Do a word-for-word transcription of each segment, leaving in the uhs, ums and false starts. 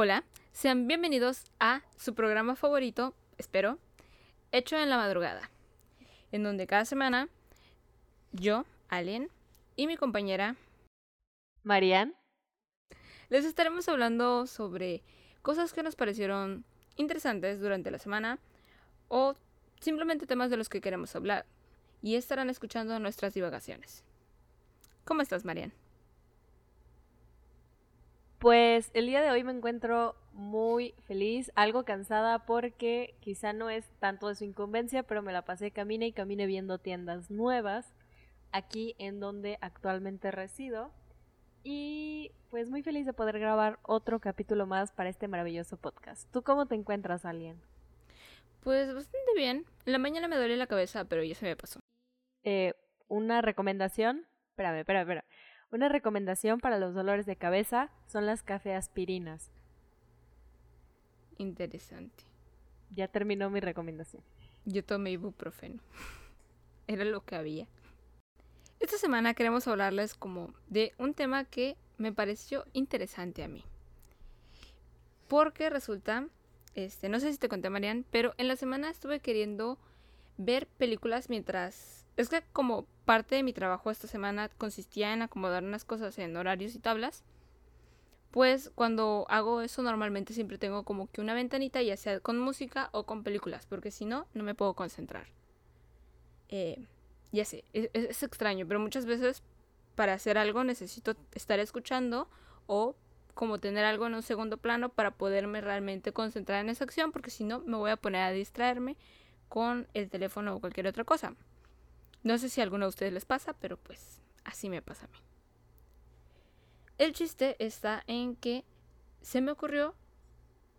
Hola, sean bienvenidos a su programa favorito, espero, Hecho en la Madrugada, en donde cada semana yo, Alien, y mi compañera Marianne les estaremos hablando sobre cosas que nos parecieron interesantes durante la semana o simplemente temas de los que queremos hablar, y estarán escuchando nuestras divagaciones. ¿Cómo estás, Marianne? Pues el día de hoy me encuentro muy feliz, algo cansada porque quizá no es tanto de su incumbencia, pero me la pasé camine y camine viendo tiendas nuevas aquí en donde actualmente resido. Y pues muy feliz de poder grabar otro capítulo más para este maravilloso podcast. ¿Tú cómo te encuentras, Alien? Pues bastante bien. En la mañana me duele la cabeza, pero ya se me pasó. Eh, una recomendación, espérame, espérame, espérame. Una recomendación para los dolores de cabeza son las cafeaspirinas. Interesante. Ya terminó mi recomendación. Yo tomé ibuprofeno. Era lo que había. Esta semana queremos hablarles como de un tema que me pareció interesante a mí. Porque resulta, este, no sé si te conté, Marianne, pero en la semana estuve queriendo ver películas mientras... Es que como parte de mi trabajo esta semana consistía en acomodar unas cosas en horarios y tablas, pues cuando hago eso normalmente siempre tengo como que una ventanita, ya sea con música o con películas, porque si no, no me puedo concentrar. Eh... Ya sé, es, es extraño, pero muchas veces para hacer algo necesito estar escuchando o como tener algo en un segundo plano para poderme realmente concentrar en esa acción, porque si no me voy a poner a distraerme con el teléfono o cualquier otra cosa. No sé si a alguno de ustedes les pasa, pero pues así me pasa a mí. El chiste está en que se me ocurrió,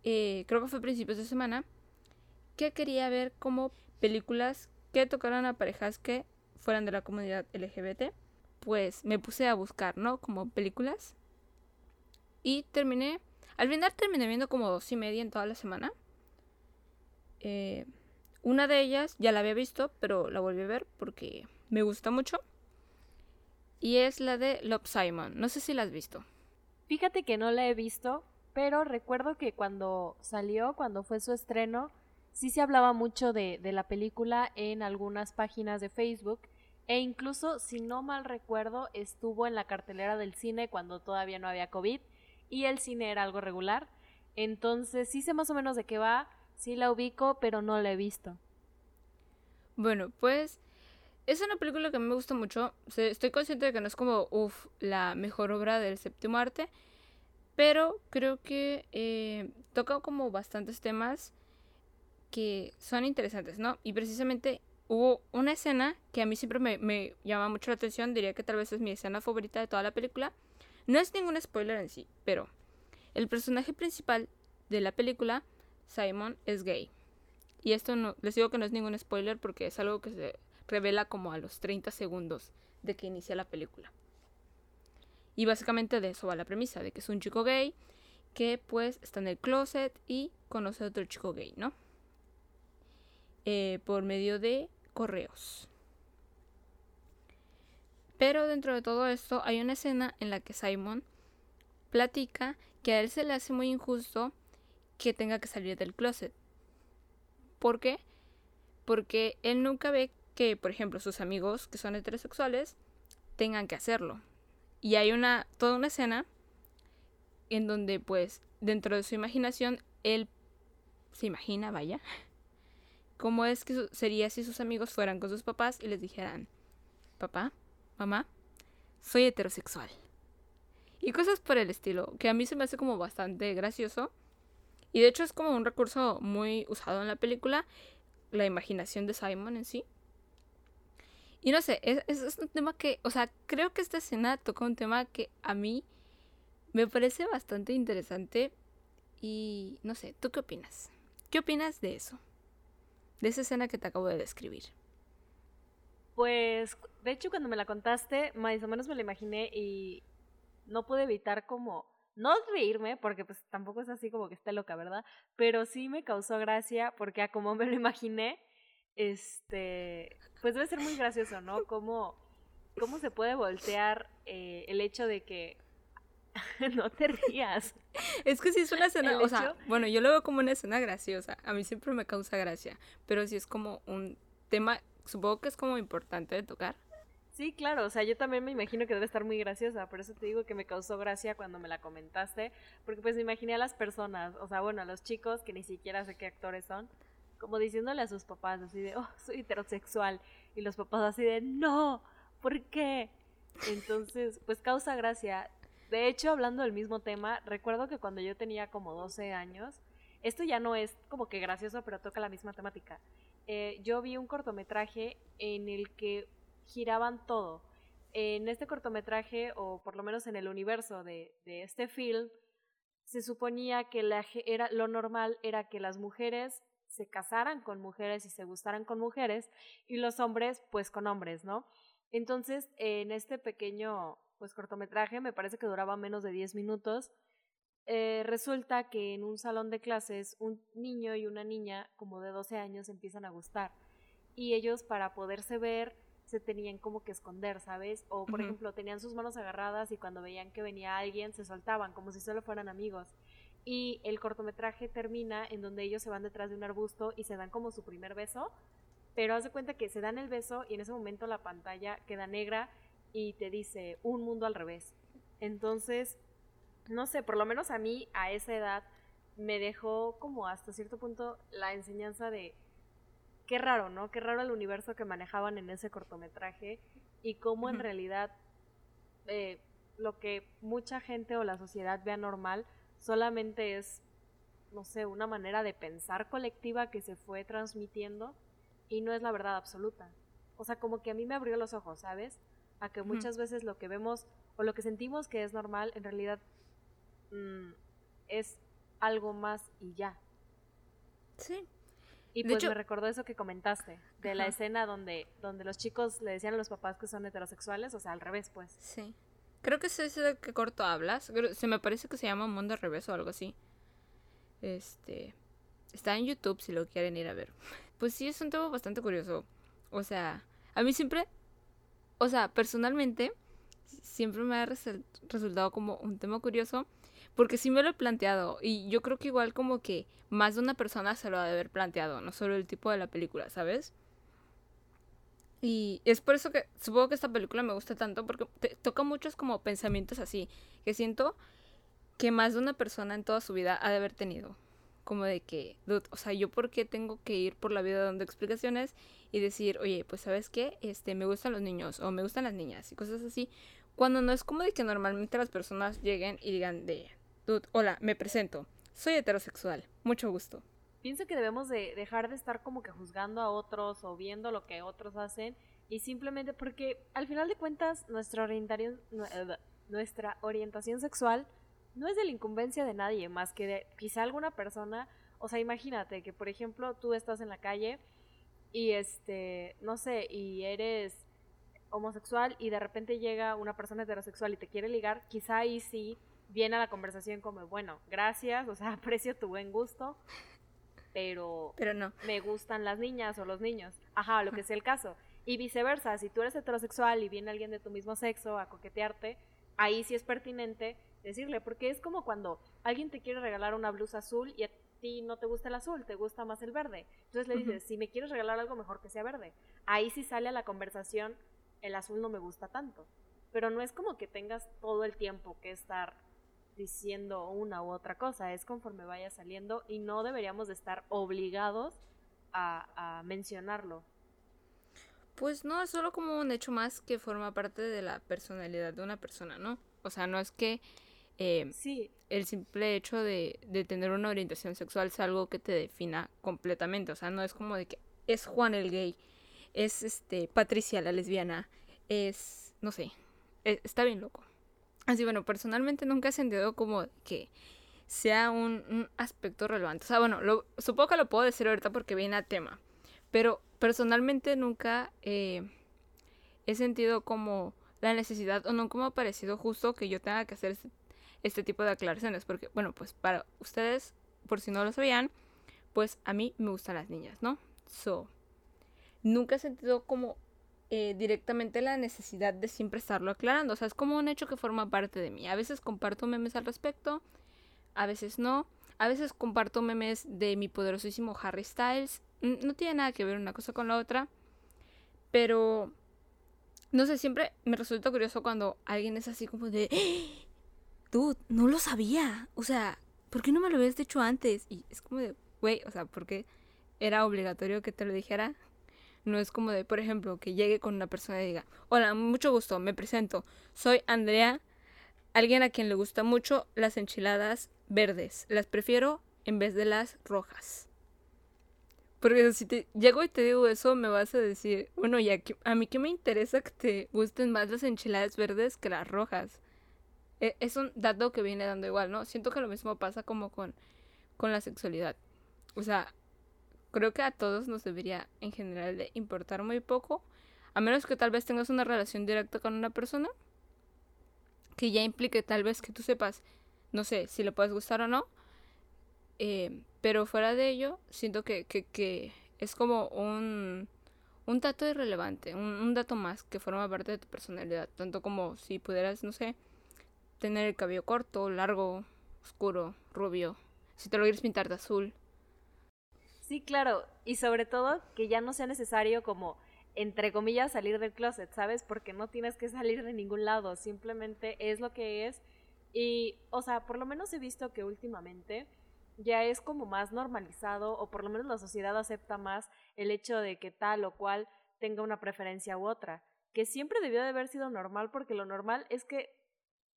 eh, creo que fue a principios de semana, que quería ver como películas que tocaran a parejas que fueran de la comunidad L G B T, pues me puse a buscar, ¿no? Como películas. Y terminé, al final terminé viendo como dos y media en toda la semana. Eh, una de ellas ya la había visto, pero la volví a ver porque me gusta mucho. Y es la de Love Simon. No sé si la has visto. Fíjate que no la he visto, pero recuerdo que cuando salió, cuando fue su estreno, sí se hablaba mucho de, de la película en algunas páginas de Facebook, e incluso, si no mal recuerdo, estuvo en la cartelera del cine cuando todavía no había COVID y el cine era algo regular. Entonces sí sé más o menos de qué va, sí la ubico, pero no la he visto. Bueno, pues es una película que me gusta mucho. Estoy consciente de que no es como uff, la mejor obra del séptimo arte, pero creo que eh, toca como bastantes temas que son interesantes, ¿no? Y precisamente hubo una escena que a mí siempre me, me llama mucho la atención, diría que tal vez es mi escena favorita de toda la película. No es ningún spoiler en sí, pero el personaje principal de la película, Simon, es gay. Y esto no, les digo que no es ningún spoiler porque es algo que se revela como a los treinta segundos de que inicia la película. Y básicamente de eso va la premisa, de que es un chico gay que pues está en el closet y conoce a otro chico gay, ¿no? Eh, por medio de correos. Pero dentro de todo esto hay una escena en la que Simon platica que a él se le hace muy injusto que tenga que salir del closet. ¿Por qué? Porque él nunca ve que, por ejemplo, sus amigos que son heterosexuales tengan que hacerlo. Y hay una toda una escena en donde pues dentro de su imaginación él se imagina, vaya, ¿cómo es que sería si sus amigos fueran con sus papás y les dijeran: papá, mamá, soy heterosexual? Y cosas por el estilo, que a mí se me hace como bastante gracioso. Y de hecho es como un recurso muy usado en la película, la imaginación de Simon en sí. Y no sé, es, es, es un tema que, o sea, creo que esta escena toca un tema que a mí me parece bastante interesante. Y no sé, ¿tú qué opinas? ¿Qué opinas de eso? De esa escena que te acabo de describir. Pues, de hecho, cuando me la contaste, más o menos me la imaginé y no pude evitar como, no reírme, porque pues tampoco es así como que esté loca, ¿verdad? Pero sí me causó gracia, porque a como me lo imaginé, este, pues debe ser muy gracioso, ¿no? Cómo, cómo se puede voltear eh, el hecho de que No te rías. Es que sí es una escena, o sea, bueno, yo lo veo como una escena graciosa. A mí siempre me causa gracia, pero sí es como un tema, supongo que es como importante de tocar. Sí, claro, o sea, yo también me imagino que debe estar muy graciosa, por eso te digo que me causó gracia cuando me la comentaste, porque pues me imaginé a las personas, o sea, bueno, a los chicos que ni siquiera sé qué actores son, como diciéndole a sus papás así de, oh, soy heterosexual, y los papás así de, no, ¿por qué? Entonces, pues causa gracia. De hecho, hablando del mismo tema, recuerdo que cuando yo tenía como doce años, esto ya no es como que gracioso, pero toca la misma temática. Eh, yo vi un cortometraje en el que giraban todo. En este cortometraje, o por lo menos en el universo de, de este film, se suponía que la, era, lo normal era que las mujeres se casaran con mujeres y se gustaran con mujeres, y los hombres, pues con hombres, ¿no? Entonces, en este pequeño... pues cortometraje, me parece que duraba menos de diez minutos, eh, resulta que en un salón de clases un niño y una niña como de doce años empiezan a gustar, y ellos para poderse ver se tenían como que esconder, ¿sabes? O por uh-huh. ejemplo tenían sus manos agarradas y cuando veían que venía alguien se soltaban como si solo fueran amigos, y el cortometraje termina en donde ellos se van detrás de un arbusto y se dan como su primer beso, pero haz de cuenta que se dan el beso y en ese momento la pantalla queda negra y te dice, un mundo al revés. Entonces, no sé, por lo menos a mí, a esa edad, me dejó como hasta cierto punto la enseñanza de qué raro, ¿no? Qué raro el universo que manejaban en ese cortometraje y cómo en realidad eh, lo que mucha gente o la sociedad vea normal solamente es, no sé, una manera de pensar colectiva que se fue transmitiendo y no es la verdad absoluta. O sea, como que a mí me abrió los ojos, ¿sabes? A que muchas veces lo que vemos o lo que sentimos que es normal, en realidad mmm, es algo más y ya. Sí. Y pues de hecho, me recordó eso que comentaste, de ajá. la escena donde, donde los chicos le decían a los papás que son heterosexuales, o sea, al revés, pues. Sí. Creo que es ese de que corto hablas. Se me parece que se llama Mundo al Revés o algo así. Este, está en YouTube si lo quieren ir a ver. Pues sí, es un tema bastante curioso. O sea, a mí siempre... O sea, personalmente, siempre me ha resultado como un tema curioso, porque sí me lo he planteado, y yo creo que igual como que más de una persona se lo ha de haber planteado, no solo el tipo de la película, ¿sabes? Y es por eso que supongo que esta película me gusta tanto, porque te toca muchos como pensamientos así, que siento que más de una persona en toda su vida ha de haber tenido. Como de que, dude, o sea, yo por qué tengo que ir por la vida dando explicaciones y decir, oye, pues ¿sabes qué? Este, me gustan los niños o me gustan las niñas y cosas así. Cuando no es como de que normalmente las personas lleguen y digan de, dude, hola, me presento, soy heterosexual, mucho gusto. Pienso que debemos de dejar de estar como que juzgando a otros o viendo lo que otros hacen y simplemente porque al final de cuentas nuestra orientación, nuestra orientación sexual no es de la incumbencia de nadie, más que de quizá alguna persona. O sea, imagínate que, por ejemplo, tú estás en la calle y, este, no sé, y eres homosexual y de repente llega una persona heterosexual y te quiere ligar, quizá ahí sí viene a la conversación como, bueno, gracias, o sea, aprecio tu buen gusto, pero, pero no me gustan las niñas o los niños. Ajá, lo que sea el caso. Y viceversa, si tú eres heterosexual y viene alguien de tu mismo sexo a coquetearte, ahí sí es pertinente decirle, porque es como cuando alguien te quiere regalar una blusa azul y a ti no te gusta el azul, te gusta más el verde. Entonces le dices, uh-huh. si me quieres regalar algo, mejor que sea verde. Ahí sí sale a la conversación, el azul no me gusta tanto. Pero no es como que tengas todo el tiempo que estar diciendo una u otra cosa, es conforme vaya saliendo y no deberíamos de estar obligados a, a mencionarlo. Pues no, es solo como un hecho más que forma parte de la personalidad de una persona, ¿no? O sea, no es que... Eh, sí. El simple hecho de, de tener una orientación sexual es algo que te defina completamente. O sea, no es como de que es Juan el gay, es este Patricia la lesbiana, es... no sé, es, está bien loco. Así, bueno, personalmente nunca he sentido como que sea un, un aspecto relevante. O sea, bueno, lo, supongo que lo puedo decir ahorita porque viene a tema. Pero personalmente nunca eh, he sentido como la necesidad o no como ha parecido justo que yo tenga que hacer este este tipo de aclaraciones, porque, bueno, pues para ustedes, por si no lo sabían, pues a mí me gustan las niñas, ¿no? So, nunca he sentido como eh, directamente la necesidad de siempre estarlo aclarando. O sea, es como un hecho que forma parte de mí. A veces comparto memes al respecto, a veces no. A veces comparto memes de mi poderosísimo Harry Styles. No tiene nada que ver una cosa con la otra. Pero, no sé, siempre me resulta curioso cuando alguien es así como de... Dude, no lo sabía. O sea, ¿por qué no me lo habías dicho antes? Y es como de... Güey, o sea, ¿por qué era obligatorio que te lo dijera? No es como de, por ejemplo, que llegue con una persona y diga... Hola, mucho gusto, me presento. Soy Andrea, alguien a quien le gusta mucho las enchiladas verdes. Las prefiero en vez de las rojas. Porque si te llego y te digo eso, me vas a decir... Bueno, ¿y a, qué, a mí qué me interesa que te gusten más las enchiladas verdes que las rojas? E- es un dato que viene dando igual, ¿no? Siento que lo mismo pasa como con, con la sexualidad. O sea, creo que a todos nos debería en general de importar muy poco, a menos que tal vez tengas una relación directa con una persona que ya implique tal vez que tú sepas, no sé, si le puedes gustar o no, eh, pero fuera de ello, siento que, que, que es como un, un dato irrelevante, un, un dato más que forma parte de tu personalidad, tanto como si pudieras, no sé, tener el cabello corto, largo, oscuro, rubio, si te lo quieres pintar de azul. Sí, claro, y sobre todo que ya no sea necesario como, entre comillas, salir del closet, ¿sabes? Porque no tienes que salir de ningún lado, simplemente es lo que es. Y, o sea, por lo menos he visto que últimamente ya es como más normalizado, o por lo menos la sociedad acepta más el hecho de que tal o cual tenga una preferencia u otra, que siempre debió de haber sido normal, porque lo normal es que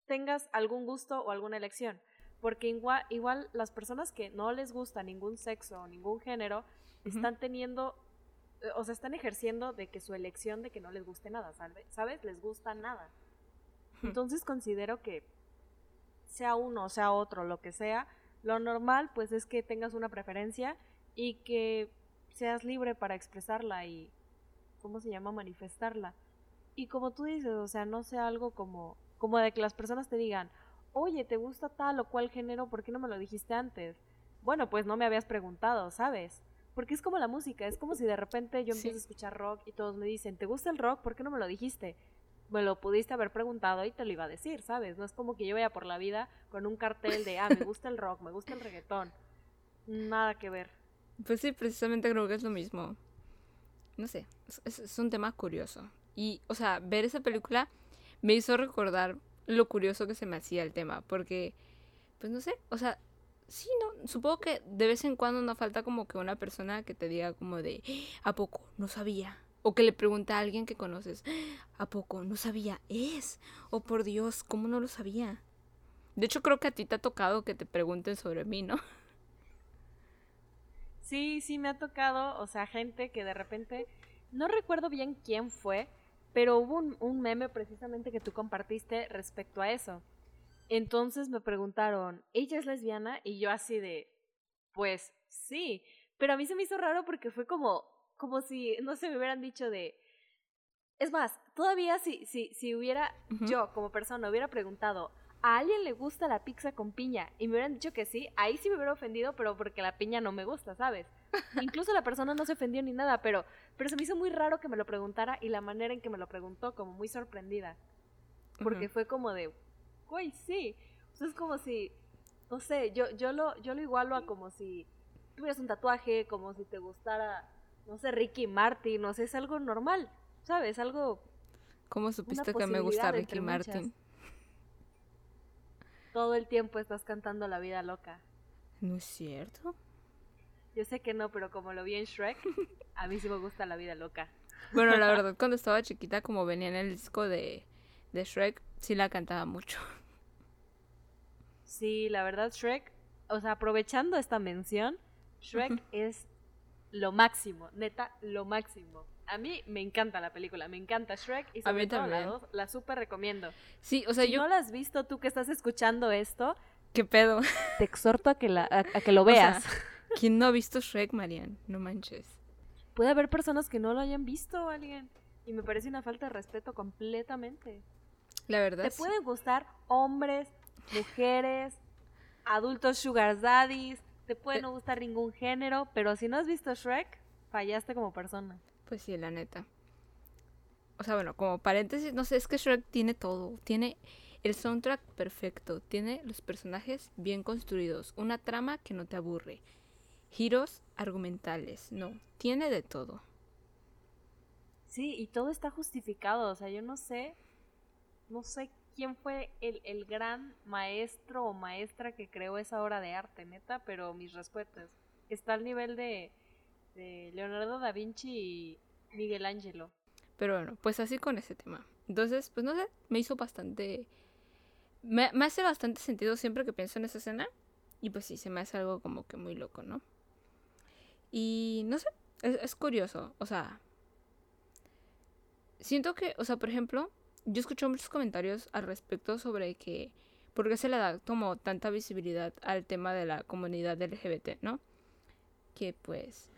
tengas algún gusto o alguna elección. Porque igual, igual las personas que no les gusta ningún sexo o ningún género, uh-huh, están teniendo, o sea, están ejerciendo de que su elección de que no les guste nada, ¿sabes? Les gusta nada. Uh-huh. Entonces considero que sea uno, sea otro, lo que sea, lo normal pues es que tengas una preferencia y que seas libre para expresarla y, ¿cómo se llama? Manifestarla. Y como tú dices, o sea, no sea algo como, como de que las personas te digan... Oye, ¿te gusta tal o cual género? ¿Por qué no me lo dijiste antes? Bueno, pues no me habías preguntado, ¿sabes? Porque es como la música, es como si de repente yo empiezo, sí, a escuchar rock y todos me dicen, ¿te gusta el rock? ¿Por qué no me lo dijiste? Me lo pudiste haber preguntado y te lo iba a decir, ¿sabes? No es como que yo vaya por la vida con un cartel de, ah, me gusta el rock, me gusta el reggaetón. Nada que ver. Pues sí, precisamente creo que es lo mismo. No sé, es, es un tema curioso. Y, o sea, ver esa película me hizo recordar lo curioso que se me hacía el tema, porque, pues no sé, o sea, sí, no, supongo que de vez en cuando no falta como que una persona que te diga como de, ¿a poco? No sabía. O que le pregunta a alguien que conoces, ¿a poco? No sabía. Es, oh por Dios, ¿cómo no lo sabía? De hecho, creo que a ti te ha tocado que te pregunten sobre mí, ¿no? Sí, sí me ha tocado, o sea, gente que de repente, no recuerdo bien quién fue, pero hubo un, un meme precisamente que tú compartiste respecto a eso. Entonces me preguntaron, ¿ella es lesbiana? Y yo así de, pues sí. Pero a mí se me hizo raro porque fue como, como si, no sé, me hubieran dicho de... Es más, todavía si, si, si hubiera, uh-huh, yo como persona hubiera preguntado, ¿a alguien le gusta la pizza con piña? Y me hubieran dicho que sí, ahí sí me hubiera ofendido, pero porque la piña no me gusta, ¿sabes? Incluso la persona no se ofendió ni nada, pero, pero se me hizo muy raro que me lo preguntara y la manera en que me lo preguntó, como muy sorprendida. Porque, uh-huh, fue como de, güey, sí. O sea, es como si, no sé, yo, yo, lo, yo lo igualo a como si tuvieras un tatuaje, como si te gustara, no sé, Ricky Martin, no sé, es algo normal, ¿sabes? Algo... ¿Cómo supiste que me gusta Ricky Martin? Muchas. Todo el tiempo estás cantando La Vida Loca. ¿No es cierto? Yo sé que no, pero como lo vi en Shrek, a mí sí me gusta La Vida Loca. Bueno, la verdad, cuando estaba chiquita, como venía en el disco de, de Shrek, sí la cantaba mucho. Sí, la verdad, Shrek, o sea, aprovechando esta mención, Shrek, uh-huh, es lo máximo, neta, lo máximo. A mí me encanta la película, me encanta Shrek y sobre todo la dos, la súper recomiendo. Sí, o sea, si yo... no la has visto, tú que estás escuchando esto, ¿qué pedo? Te exhorto a que, la, a, a que lo veas. O sea, ¿quién no ha visto Shrek, Marian? No manches. Puede haber personas que no lo hayan visto, alguien, y me parece una falta de respeto completamente. La verdad. Te sí. pueden gustar hombres, mujeres, adultos sugar daddies, te puede no gustar ningún género, pero si no has visto Shrek, fallaste como persona. Pues sí, la neta. O sea, bueno, como paréntesis, no sé, es que Shrek tiene todo. Tiene el soundtrack perfecto, tiene los personajes bien construidos, una trama que no te aburre, giros argumentales, no, tiene de todo. Sí, y todo está justificado, o sea, yo no sé, no sé quién fue el, el gran maestro o maestra que creó esa obra de arte, neta, pero mis respetos. Está al nivel de, de Leonardo da Vinci y Miguel Ángelo. Pero bueno, pues así con ese tema. Entonces, pues no sé, me hizo bastante... Me, me hace bastante sentido siempre que pienso en esa escena. Y pues sí, se me hace algo como que muy loco, ¿no? Y no sé, es, es curioso. O sea, siento que, o sea, por ejemplo, yo escuché muchos comentarios al respecto sobre que por qué se le da como tanta visibilidad al tema de la comunidad L G B T, ¿no? Que pues,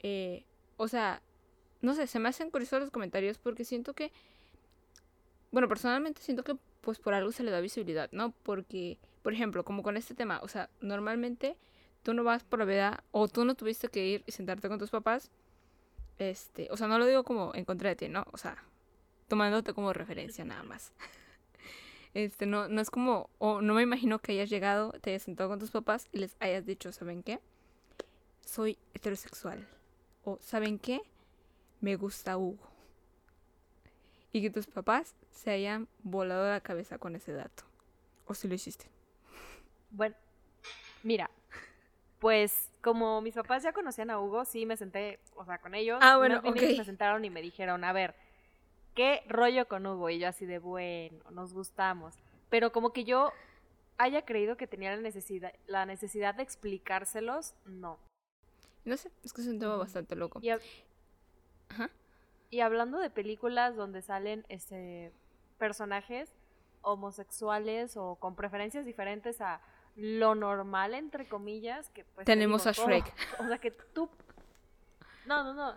eh, o sea, no sé, se me hacen curiosos los comentarios porque siento que, bueno, personalmente siento que pues por algo se le da visibilidad, ¿no? Porque, por ejemplo, como con este tema, o sea, normalmente tú no vas por la vida o tú no tuviste que ir y sentarte con tus papás, este, o sea, no lo digo como en contra de ti, ¿no? O sea, tomándote como referencia nada más. Este, no, no es como, o no me imagino que hayas llegado, te hayas sentado con tus papás y les hayas dicho, ¿saben qué? Soy heterosexual. O, ¿saben qué? Me gusta Hugo. Y que tus papás se hayan volado la cabeza con ese dato. ¿O si lo hiciste? Bueno, mira, pues como mis papás ya conocían a Hugo, sí me senté, o sea, con ellos. Ah, bueno, ok. Me sentaron y me dijeron, a ver, ¿qué rollo con Hugo? Y yo así de, bueno, nos gustamos. Pero como que yo haya creído que tenía la necesidad, la necesidad de explicárselos, no. No sé, es que es un tema bastante loco. Y a- Ajá. Y hablando de películas donde salen este personajes homosexuales o con preferencias diferentes a lo normal, entre comillas, que pues tenemos te digo, a Shrek. Oh, o sea que tú... No, no, no.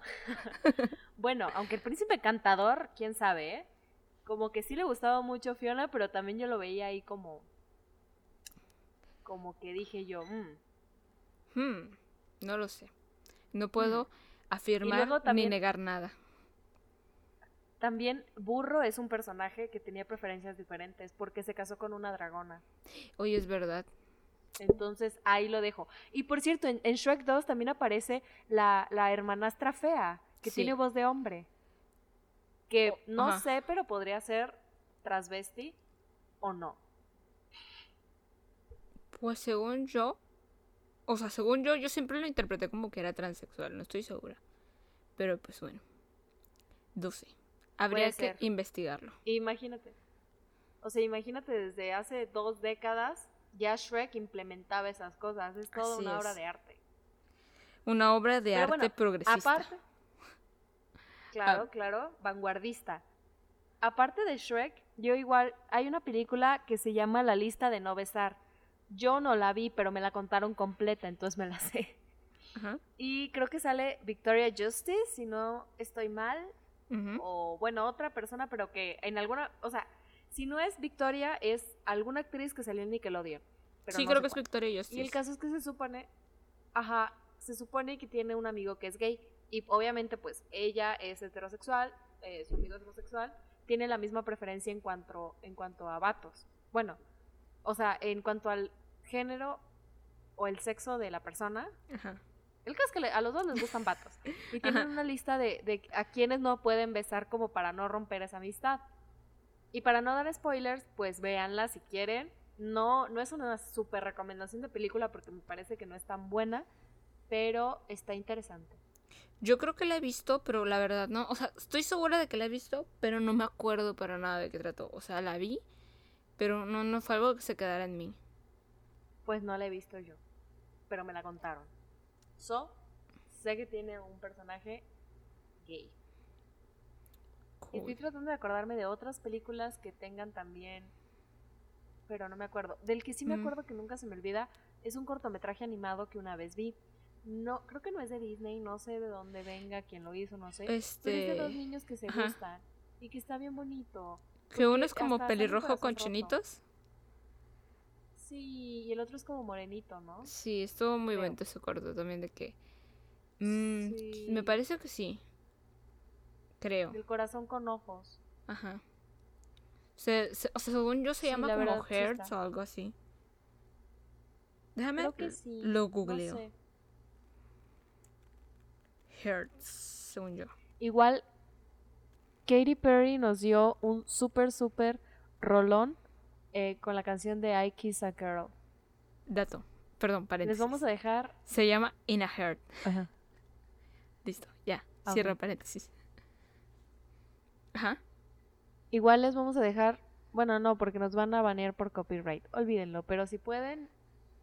Bueno, aunque el príncipe cantador, quién sabe, ¿eh? Como que sí le gustaba mucho Fiona, pero también yo lo veía ahí como... Como que dije yo... Mm. Hmm, no lo sé. No puedo... Mm. afirmar también, ni negar nada. También Burro es un personaje que tenía preferencias diferentes porque se casó con una dragona. Oye, es verdad. Entonces ahí lo dejo. Y por cierto, en, en Shrek dos también aparece la, la hermanastra fea que sí. Tiene voz de hombre. Que oh, no ajá. sé, pero podría ser transvesti o no. Pues según yo O sea, según yo, yo siempre lo interpreté como que era transexual, no estoy segura. Pero pues bueno, no sé. Habría que investigarlo. Imagínate. O sea, imagínate, desde hace dos décadas ya Shrek implementaba esas cosas. Es toda Así una es. obra de arte. Una obra de Pero arte bueno, progresista. Aparte, claro, ah. claro, vanguardista. Aparte de Shrek, yo igual, hay una película que se llama La lista de no besar. Yo no la vi, pero me la contaron completa, entonces me la sé. Ajá. Y creo que sale Victoria Justice, si no estoy mal. Uh-huh. O, bueno, otra persona, pero que en alguna... O sea, si no es Victoria, es alguna actriz que salió en Nickelodeon. Pero sí, no creo que cuál. es Victoria Justice. Y el caso es que se supone... Ajá, se supone que tiene un amigo que es gay. Y obviamente, pues, ella es heterosexual, eh, su amigo es homosexual. Tiene la misma preferencia en cuanto, en cuanto a vatos. Bueno, o sea, en cuanto al género o el sexo de la persona. Ajá. El caso es que le, a los dos les gustan vatos. Y tienen Ajá. una lista de, de a quienes no pueden besar como para no romper esa amistad. Y para no dar spoilers, pues véanla si quieren. No, no es una super recomendación de película porque me parece que no es tan buena, pero está interesante. Yo creo que la he visto, pero la verdad no. O sea, estoy segura de que la he visto, pero no me acuerdo para nada de qué trató. O sea, la vi, pero no, no fue algo que se quedara en mí. Pues no la he visto yo, pero me la contaron. So, sé que tiene un personaje gay. Cool. Estoy tratando de acordarme de otras películas que tengan también, pero no me acuerdo. Del que sí me acuerdo mm. que nunca se me olvida, es un cortometraje animado que una vez vi. No, creo que no es de Disney, no sé de dónde venga, quién lo hizo, no sé. Este... Pero es de dos niños que se Ajá. gustan y que está bien bonito. Que uno es como pelirrojo con chinitos. Sí, y el otro es como morenito, ¿no? Sí, estuvo muy bueno ese corto también de que... Mm, sí. Me parece que sí. creo. El corazón con ojos. Ajá. Se, se, o sea, según yo se sí, llama como Herd sí o algo así. Déjame, creo que sí, lo googleo. No sé. Hertz, según yo. Igual, Katy Perry nos dio un súper, súper rolón eh, con la canción de I Kissed a Girl. Dato, perdón, paréntesis. Les vamos a dejar... Se llama In a Herd. Ajá. Listo, ya, okay. Cierro paréntesis. Ajá. Igual les vamos a dejar... Bueno, no, porque nos van a banear por copyright. Olvídenlo, pero si pueden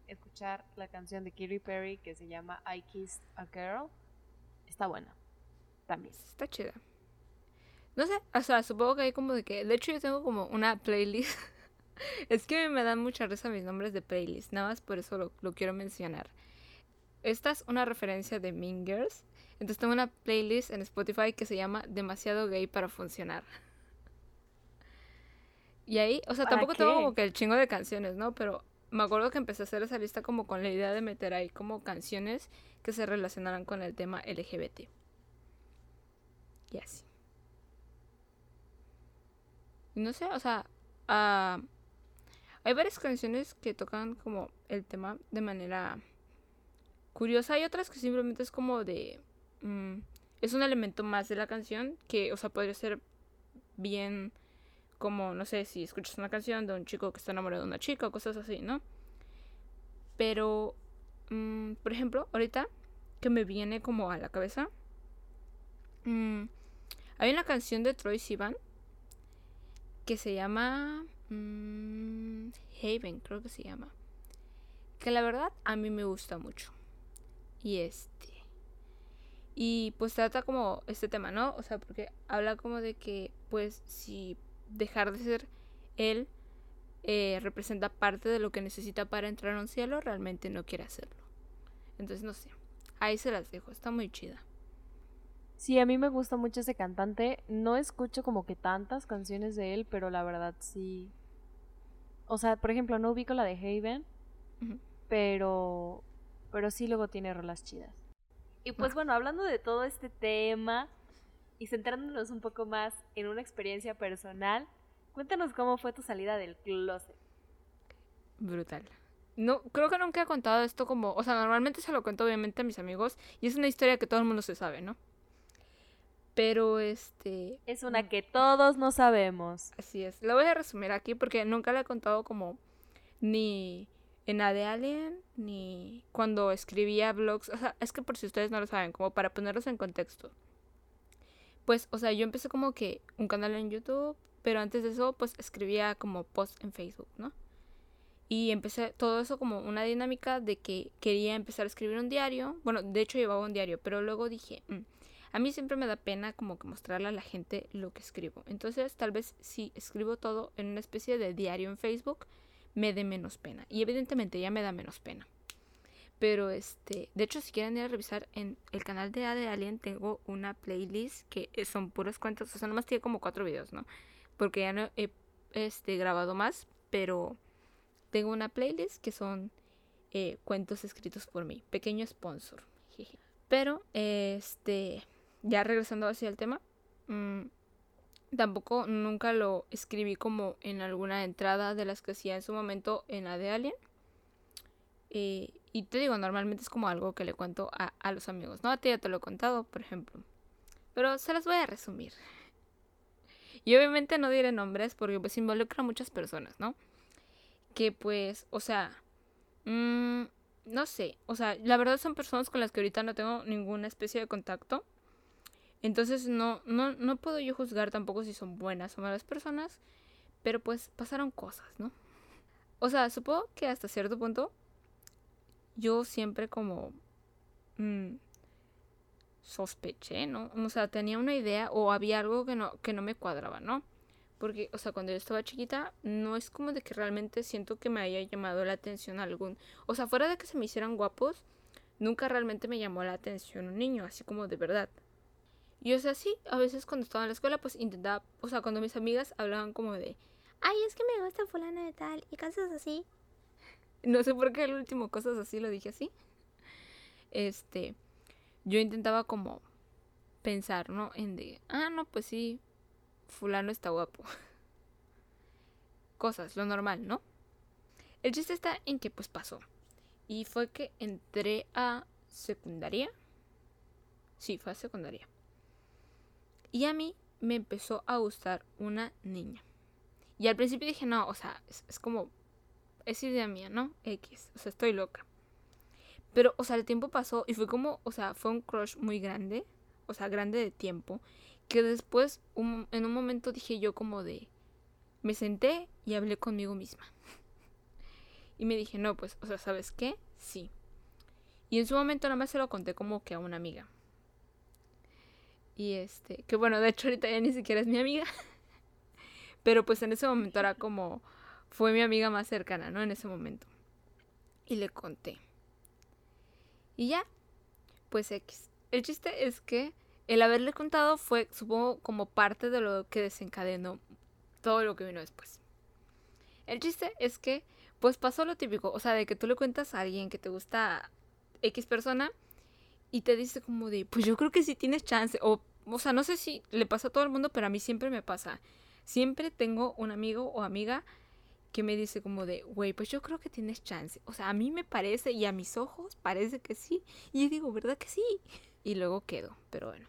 escuchar la canción de Katy Perry que se llama I Kissed a Girl, está buena también, está chida. No sé, o sea, supongo que hay como de que, de hecho yo tengo como una playlist. Es que me dan mucha risa mis nombres de playlist, nada más por eso lo, lo quiero mencionar. Esta es una referencia de Mean Girls, entonces tengo una playlist en Spotify que se llama Demasiado Gay para Funcionar. Y ahí, o sea, tampoco tengo como que el chingo de canciones, ¿no? Pero me acuerdo que empecé a hacer esa lista como con la idea de meter ahí como canciones que se relacionaran con el tema L G B T. Y así. No sé, o sea, uh, hay varias canciones que tocan como el tema de manera curiosa. Hay otras que simplemente es como de... Um, es un elemento más de la canción que, o sea, podría ser bien... Como, no sé, si escuchas una canción de un chico que está enamorado de una chica o cosas así, ¿no? Pero, um, por ejemplo, ahorita que me viene como a la cabeza, um, hay una canción de Troye Sivan que se llama um, Haven, creo que se llama, que la verdad a mí me gusta mucho. Y este... Y pues trata como este tema, ¿no? O sea, porque habla como de que, pues, si... dejar de ser él eh, representa parte de lo que necesita para entrar a un cielo, realmente no quiere hacerlo. Entonces no sé, ahí se las dejo, está muy chida. Sí, a mí me gusta mucho ese cantante. No escucho como que tantas canciones de él, pero la verdad sí. O sea, por ejemplo, no ubico la de Haven, uh-huh. Pero Pero sí luego tiene rolas chidas. Y pues ah. bueno, hablando de todo este tema y centrándonos un poco más en una experiencia personal, cuéntanos cómo fue tu salida del closet. Brutal. No, creo que nunca he contado esto como... O sea, normalmente se lo cuento obviamente a mis amigos y es una historia que todo el mundo se sabe, ¿no? Pero este... es una que todos no sabemos. Así es. La voy a resumir aquí porque nunca la he contado como... Ni en A de Alien, ni cuando escribía blogs. O sea, es que por si ustedes no lo saben, como para ponerlos en contexto. Pues, o sea, yo empecé como que un canal en YouTube, pero antes de eso, pues, escribía como post en Facebook, ¿no? Y empecé todo eso como una dinámica de que quería empezar a escribir un diario. Bueno, de hecho llevaba un diario, pero luego dije, mm, a mí siempre me da pena como que mostrarle a la gente lo que escribo. Entonces, tal vez si escribo todo en una especie de diario en Facebook, me dé menos pena. Y evidentemente ya me da menos pena. Pero este, de hecho si quieren ir a revisar en el canal de A de Alien tengo una playlist que son puros cuentos, o sea nomás tiene como cuatro videos, ¿no? Porque ya no he este, grabado más, pero tengo una playlist que son eh, cuentos escritos por mí, pequeño sponsor. Jeje. Pero este, ya regresando hacia el tema, mmm, tampoco nunca lo escribí como en alguna entrada de las que hacía en su momento en A de Alien. Eh, y te digo, normalmente es como algo que le cuento a, a los amigos, ¿no? A ti ya te lo he contado, por ejemplo. Pero se las voy a resumir. Y obviamente no diré nombres porque pues involucra a muchas personas, ¿no? Que pues, o sea, mmm, no sé. O sea, la verdad son personas con las que ahorita no tengo ninguna especie de contacto. Entonces no, no, no puedo yo juzgar tampoco si son buenas o malas personas. Pero pues pasaron cosas, ¿no? O sea, supongo que hasta cierto punto... yo siempre como mmm, sospeché, ¿no? O sea, tenía una idea o había algo que no, que no me cuadraba, ¿no? Porque, o sea, cuando yo estaba chiquita, no es como de que realmente siento que me haya llamado la atención algún... O sea, fuera de que se me hicieran guapos, nunca realmente me llamó la atención un niño, así como de verdad. Y, o sea, sí, a veces cuando estaba en la escuela, pues intentaba... O sea, cuando mis amigas hablaban como de... ay, es que me gusta fulano de tal y cosas así... No sé por qué el último cosas así lo dije así. Este, yo intentaba como pensar, ¿no? En de, ah, no, pues sí, fulano está guapo. Cosas, lo normal, ¿no? El chiste está en que pues pasó. Y fue que entré a secundaria. Sí, fue a secundaria. Y a mí me empezó a gustar una niña. Y al principio dije, no, o sea, es, es como, es idea mía, ¿no? X, o sea, estoy loca. Pero, o sea, el tiempo pasó y fue como, o sea, fue un crush muy grande. O sea, grande de tiempo. Que después, un, en un momento dije yo como de, me senté y hablé conmigo misma. Y me dije, no, pues, o sea, ¿sabes qué? Sí. Y en su momento nada más se lo conté como que a una amiga. Y este, que bueno, de hecho ahorita ya ni siquiera es mi amiga. Pero pues en ese momento era como, fue mi amiga más cercana, ¿no? En ese momento. Y le conté. Y ya, pues X. El chiste es que el haberle contado fue, supongo, como parte de lo que desencadenó todo lo que vino después. El chiste es que, pues pasó lo típico, o sea, de que tú le cuentas a alguien que te gusta X persona y te dice como de, pues yo creo que sí tienes chance. O, o sea, no sé si le pasa a todo el mundo, pero a mí siempre me pasa. Siempre tengo un amigo o amiga que me dice como de, güey, pues yo creo que tienes chance. O sea, a mí me parece y a mis ojos parece que sí. Y yo digo, ¿verdad que sí? Y luego quedo, pero bueno.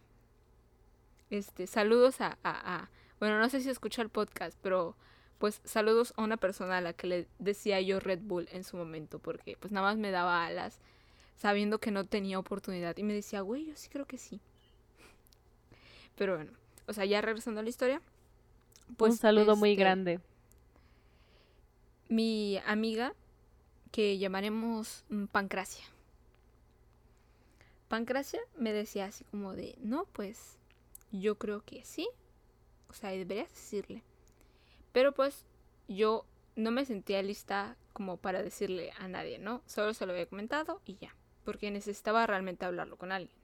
Este, saludos a, a, a... Bueno, no sé si escucha el podcast, pero pues saludos a una persona a la que le decía yo Red Bull en su momento. Porque pues nada más me daba alas sabiendo que no tenía oportunidad. Y me decía, güey, yo sí creo que sí. Pero bueno, o sea, ya regresando a la historia. Pues, un saludo este, muy grande. Mi amiga, que llamaremos Pancracia. Pancracia me decía así como de, no, pues yo creo que sí. O sea, deberías decirle. Pero pues yo no me sentía lista como para decirle a nadie, ¿no? Solo se lo había comentado y ya. Porque necesitaba realmente hablarlo con alguien.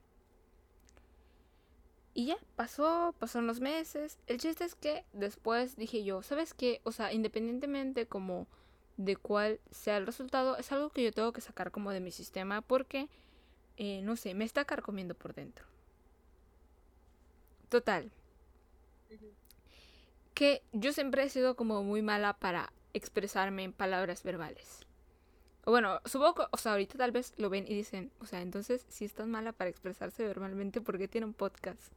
Y ya, pasó, pasaron los meses. El chiste es que después dije yo, ¿sabes qué? O sea, independientemente como de cuál sea el resultado, es algo que yo tengo que sacar como de mi sistema porque, eh, no sé, me está carcomiendo por dentro. Total. Que yo siempre he sido como muy mala para expresarme en palabras verbales. O bueno, supongo que, o sea, ahorita tal vez lo ven y dicen, o sea, entonces si es tan mala para expresarse verbalmente, ¿por qué tiene un podcast?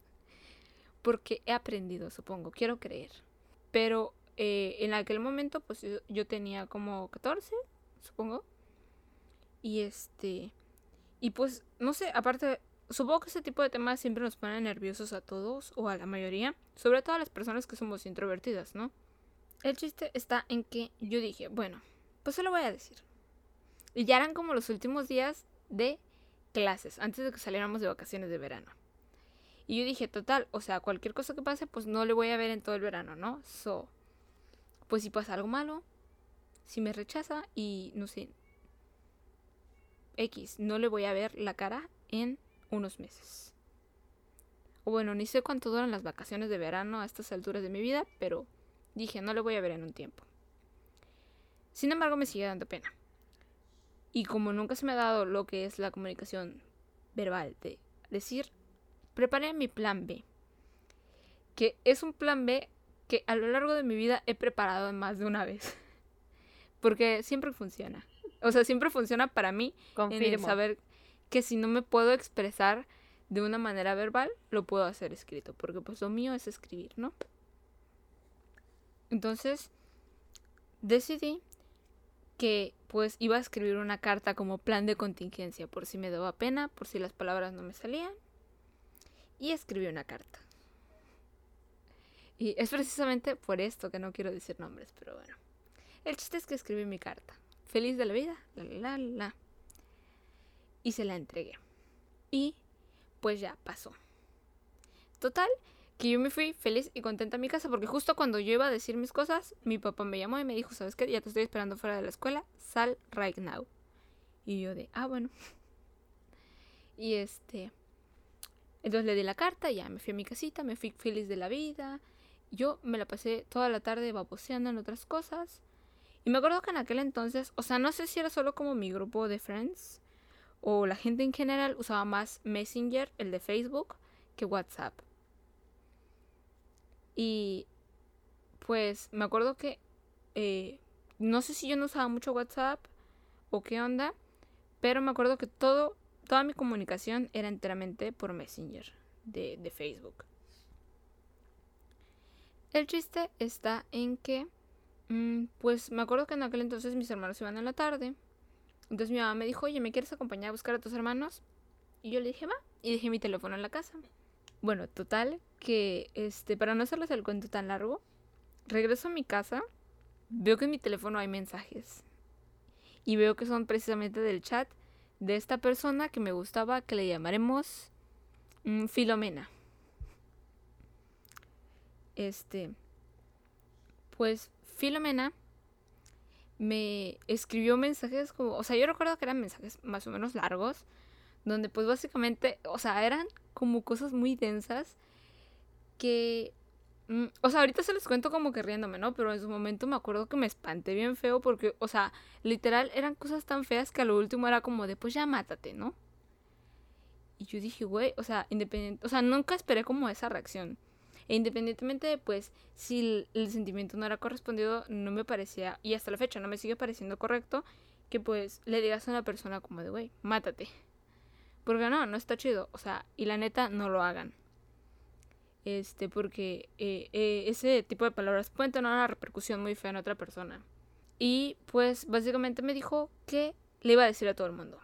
Porque he aprendido, supongo, quiero creer. Pero eh, en aquel momento, pues yo, yo tenía como catorce, supongo. Y este, y pues, no sé, aparte, supongo que ese tipo de temas siempre nos ponen nerviosos a todos, o a la mayoría, sobre todo a las personas que somos introvertidas, ¿no? El chiste está en que yo dije, bueno, pues se lo voy a decir. Y ya eran como los últimos días de clases, antes de que saliéramos de vacaciones de verano. Y yo dije, total, o sea, cualquier cosa que pase, pues no le voy a ver en todo el verano, ¿no? So, pues si pasa algo malo, si me rechaza y, no sé, X, no le voy a ver la cara en unos meses. O bueno, ni sé cuánto duran las vacaciones de verano a estas alturas de mi vida, pero dije, no le voy a ver en un tiempo. Sin embargo, me sigue dando pena. Y como nunca se me ha dado lo que es la comunicación verbal de decir, preparé mi plan B. Que es un plan B que a lo largo de mi vida he preparado más de una vez. Porque siempre funciona. O sea, siempre funciona para mí. Confirmo. En el saber que si no me puedo expresar de una manera verbal, lo puedo hacer escrito. Porque pues lo mío es escribir, ¿no? Entonces, decidí que pues iba a escribir una carta como plan de contingencia, por si me daba pena, por si las palabras no me salían. Y escribí una carta. Y es precisamente por esto que no quiero decir nombres, pero bueno. El chiste es que escribí mi carta. Feliz de la vida, la la la. Y se la entregué. Y pues ya pasó. Total, que yo me fui feliz y contenta a mi casa, porque justo cuando yo iba a decir mis cosas, mi papá me llamó y me dijo, ¿sabes qué? Ya te estoy esperando fuera de la escuela, sal right now. Y yo de, ah, bueno. Y este, entonces le di la carta, ya me fui a mi casita, me fui feliz de la vida. Yo me la pasé toda la tarde baboseando en otras cosas. Y me acuerdo que en aquel entonces, o sea, no sé si era solo como mi grupo de friends, o la gente en general usaba más Messenger, el de Facebook, que WhatsApp. Y pues me acuerdo que eh, no sé si yo no usaba mucho WhatsApp o qué onda, pero me acuerdo que todo toda mi comunicación era enteramente por Messenger de, de Facebook. El chiste está en que pues me acuerdo que en aquel entonces mis hermanos iban en la tarde. Entonces mi mamá me dijo, oye, ¿me quieres acompañar a buscar a tus hermanos? Y yo le dije, va. Y dejé mi teléfono en la casa. Bueno, total, que este, para no hacerles el cuento tan largo, regreso a mi casa, veo que en mi teléfono hay mensajes. Y veo que son precisamente del chat de esta persona que me gustaba, que le llamaremos um, Filomena. Este, pues Filomena me escribió mensajes como, o sea, yo recuerdo que eran mensajes más o menos largos, donde pues básicamente, o sea, eran como cosas muy densas que, mm, o sea, ahorita se los cuento como que riéndome, ¿no? Pero en su momento me acuerdo que me espanté bien feo porque, o sea, literal eran cosas tan feas que a lo último era como de, pues ya mátate, ¿no? Y yo dije, güey, o sea, independiente, o sea, nunca esperé como esa reacción. E independientemente de, pues, si el sentimiento no era correspondido, no me parecía, y hasta la fecha no me sigue pareciendo correcto, que pues le digas a una persona como de, güey, mátate. Porque no, no está chido, o sea, y la neta, no lo hagan. Este, porque eh, eh, ese tipo de palabras pueden tener una repercusión muy fea en otra persona. Y, pues, básicamente me dijo que le iba a decir a todo el mundo.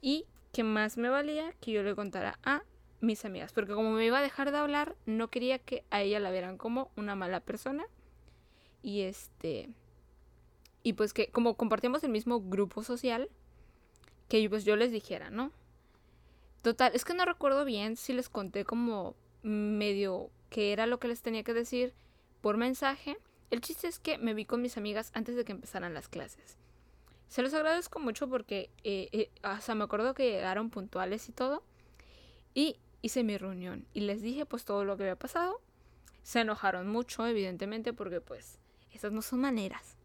Y que más me valía que yo le contara a mis amigas, porque como me iba a dejar de hablar, no quería que a ella la vieran como una mala persona. Y este y pues que como compartíamos el mismo grupo social, que yo, pues yo les dijera, ¿no? Total, es que no recuerdo bien si les conté como medio que era lo que les tenía que decir por mensaje. El chiste es que me vi con mis amigas antes de que empezaran las clases. Se los agradezco mucho porque eh, eh, o sea, me acuerdo que llegaron puntuales y todo. Y hice mi reunión y les dije pues todo lo que había pasado. Se enojaron mucho, evidentemente, porque pues esas no son maneras.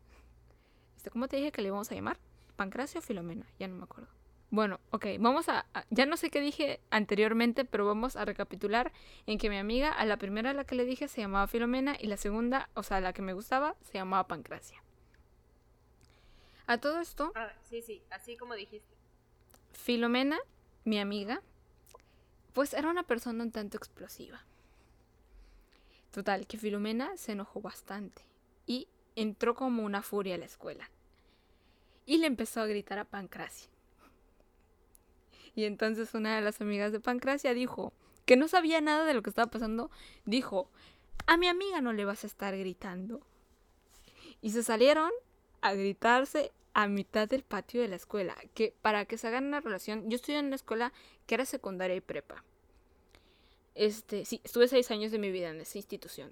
Este, ¿cómo te dije que le íbamos a llamar? ¿Pancracio o Filomena? Ya no me acuerdo. Bueno, ok, vamos a, a... Ya no sé qué dije anteriormente, pero vamos a recapitular en que mi amiga, a la primera a la que le dije se llamaba Filomena y la segunda, o sea, a la que me gustaba, se llamaba Pancracia. A todo esto... Ah, sí, sí, así como dijiste. Filomena, mi amiga, pues era una persona un tanto explosiva. Total, que Filomena se enojó bastante y entró como una furia a la escuela. Y le empezó a gritar a Pancracia. Y entonces una de las amigas de Pancracia dijo, que no sabía nada de lo que estaba pasando, dijo, a mi amiga no le vas a estar gritando. Y se salieron a gritarse a mitad del patio de la escuela, que para que se hagan una relación, yo estudié en una escuela que era secundaria y prepa. Este, sí, estuve seis años de mi vida en esa institución.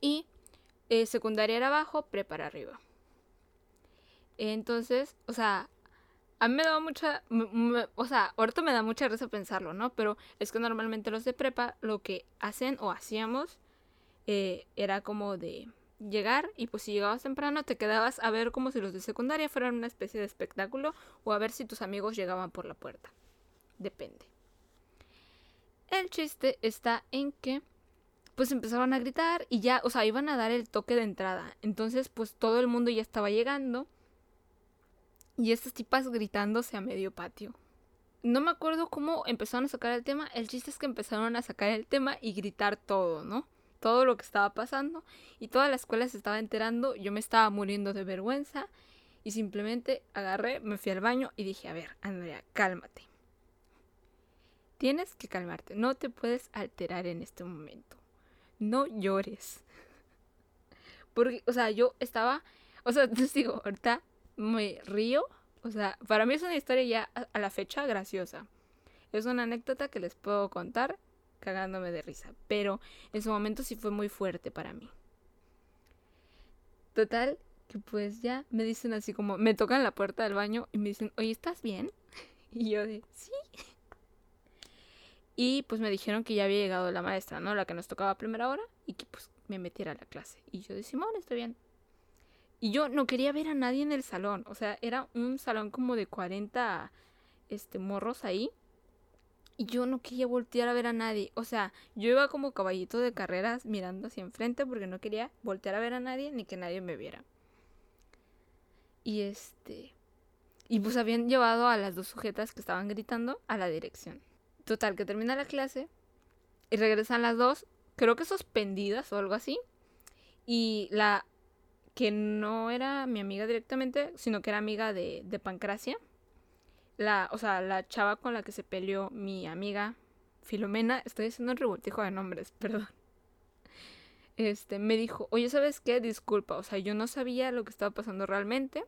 Y eh, secundaria era abajo, prepa era arriba. Entonces, o sea, a mí me daba mucha, me, me, o sea, ahorita me da mucha risa pensarlo, ¿no? Pero es que normalmente los de prepa lo que hacen o hacíamos eh, era como de... llegar y pues si llegabas temprano te quedabas a ver como si los de secundaria fueran una especie de espectáculo o a ver si tus amigos llegaban por la puerta. Depende. El chiste está en que pues empezaron a gritar y ya, o sea, iban a dar el toque de entrada. Entonces pues todo el mundo ya estaba llegando y estas tipas gritándose a medio patio. No me acuerdo cómo empezaron a sacar el tema. El chiste es que empezaron a sacar el tema y gritar todo, ¿no? Todo lo que estaba pasando y toda la escuela se estaba enterando, yo me estaba muriendo de vergüenza y simplemente agarré, me fui al baño y dije, a ver, Andrea, cálmate. Tienes que calmarte, no te puedes alterar en este momento. No llores. Porque, o sea, yo estaba, o sea, te digo, ahorita me río, o sea, para mí es una historia ya a la fecha graciosa. Es una anécdota que les puedo contar cagándome de risa, pero en su momento sí fue muy fuerte para mí. Total, que pues ya me dicen así como, me tocan la puerta del baño y me dicen, oye, ¿estás bien? Y yo de, sí. Y pues me dijeron que ya había llegado la maestra, ¿no? La que nos tocaba a primera hora y que pues me metiera a la clase. Y yo de, Simón, estoy bien. Y yo no quería ver a nadie en el salón, o sea, era un salón como de cuarenta este, morros ahí. y yo no quería voltear a ver a nadie. O sea, yo iba como caballito de carreras mirando hacia enfrente porque no quería voltear a ver a nadie ni que nadie me viera. Y este... Y pues habían llevado a las dos sujetas que estaban gritando a la dirección. Total, que termina la clase y regresan las dos, creo que suspendidas o algo así. Y la que no era mi amiga directamente, sino que era amiga de, de Pancracia, la, o sea, la chava con la que se peleó mi amiga Filomena, estoy haciendo un revoltijo de nombres, perdón. Este, me dijo, oye, ¿sabes qué? Disculpa, o sea, yo no sabía lo que estaba pasando realmente,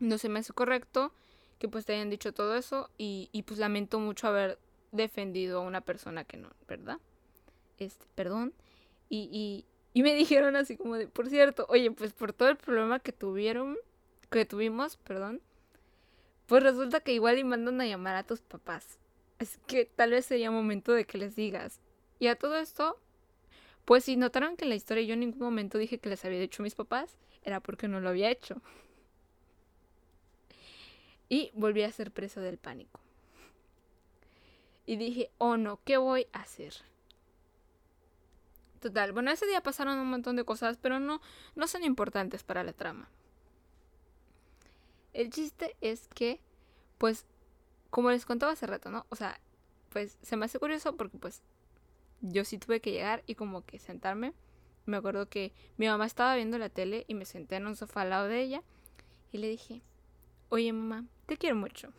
no se me hace correcto que pues te hayan dicho todo eso y, y pues lamento mucho haber defendido a una persona que no, ¿verdad? Este, perdón. Y, y, y me dijeron así como de, por cierto, oye, pues por todo el problema que tuvieron, que tuvimos, perdón, pues resulta que igual y mandan a llamar a tus papás. Así que tal vez sería momento de que les digas. Y a todo esto, pues si notaron que en la historia yo en ningún momento dije que les había dicho a mis papás, era porque no lo había hecho. Y volví a ser presa del pánico. Y dije, oh no, ¿qué voy a hacer? Total, bueno, ese día pasaron un montón de cosas, pero no, no son importantes para la trama. El chiste es que, pues, como les contaba hace rato, ¿no? O sea, pues, se me hace curioso porque, pues, yo sí tuve que llegar y como que sentarme. Me acuerdo que mi mamá estaba viendo la tele y me senté en un sofá al lado de ella. Y le dije, oye, mamá, te quiero mucho.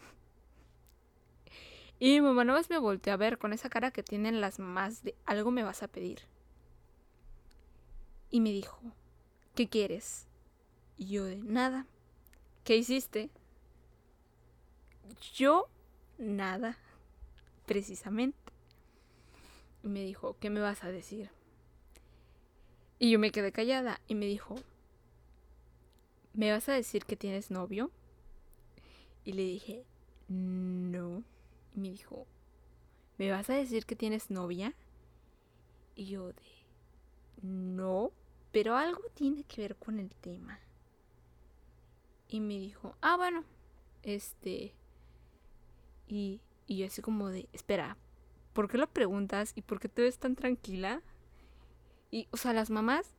Y mi mamá nomás me volteó a ver con esa cara que tienen las mamás de algo me vas a pedir. Y me dijo, ¿qué quieres? Y yo de nada. ¿Qué hiciste? Yo nada, precisamente. Y me dijo, ¿qué me vas a decir? Y yo me quedé callada y me dijo, ¿me vas a decir que tienes novio? Y le dije, no. Y me dijo, ¿me vas a decir que tienes novia? Y yo de, no, pero algo tiene que ver con el tema. Y me dijo, ah, bueno, este... Y, y yo así como de, espera, ¿por qué lo preguntas? ¿Y por qué te ves tan tranquila? Y, o sea, las mamás,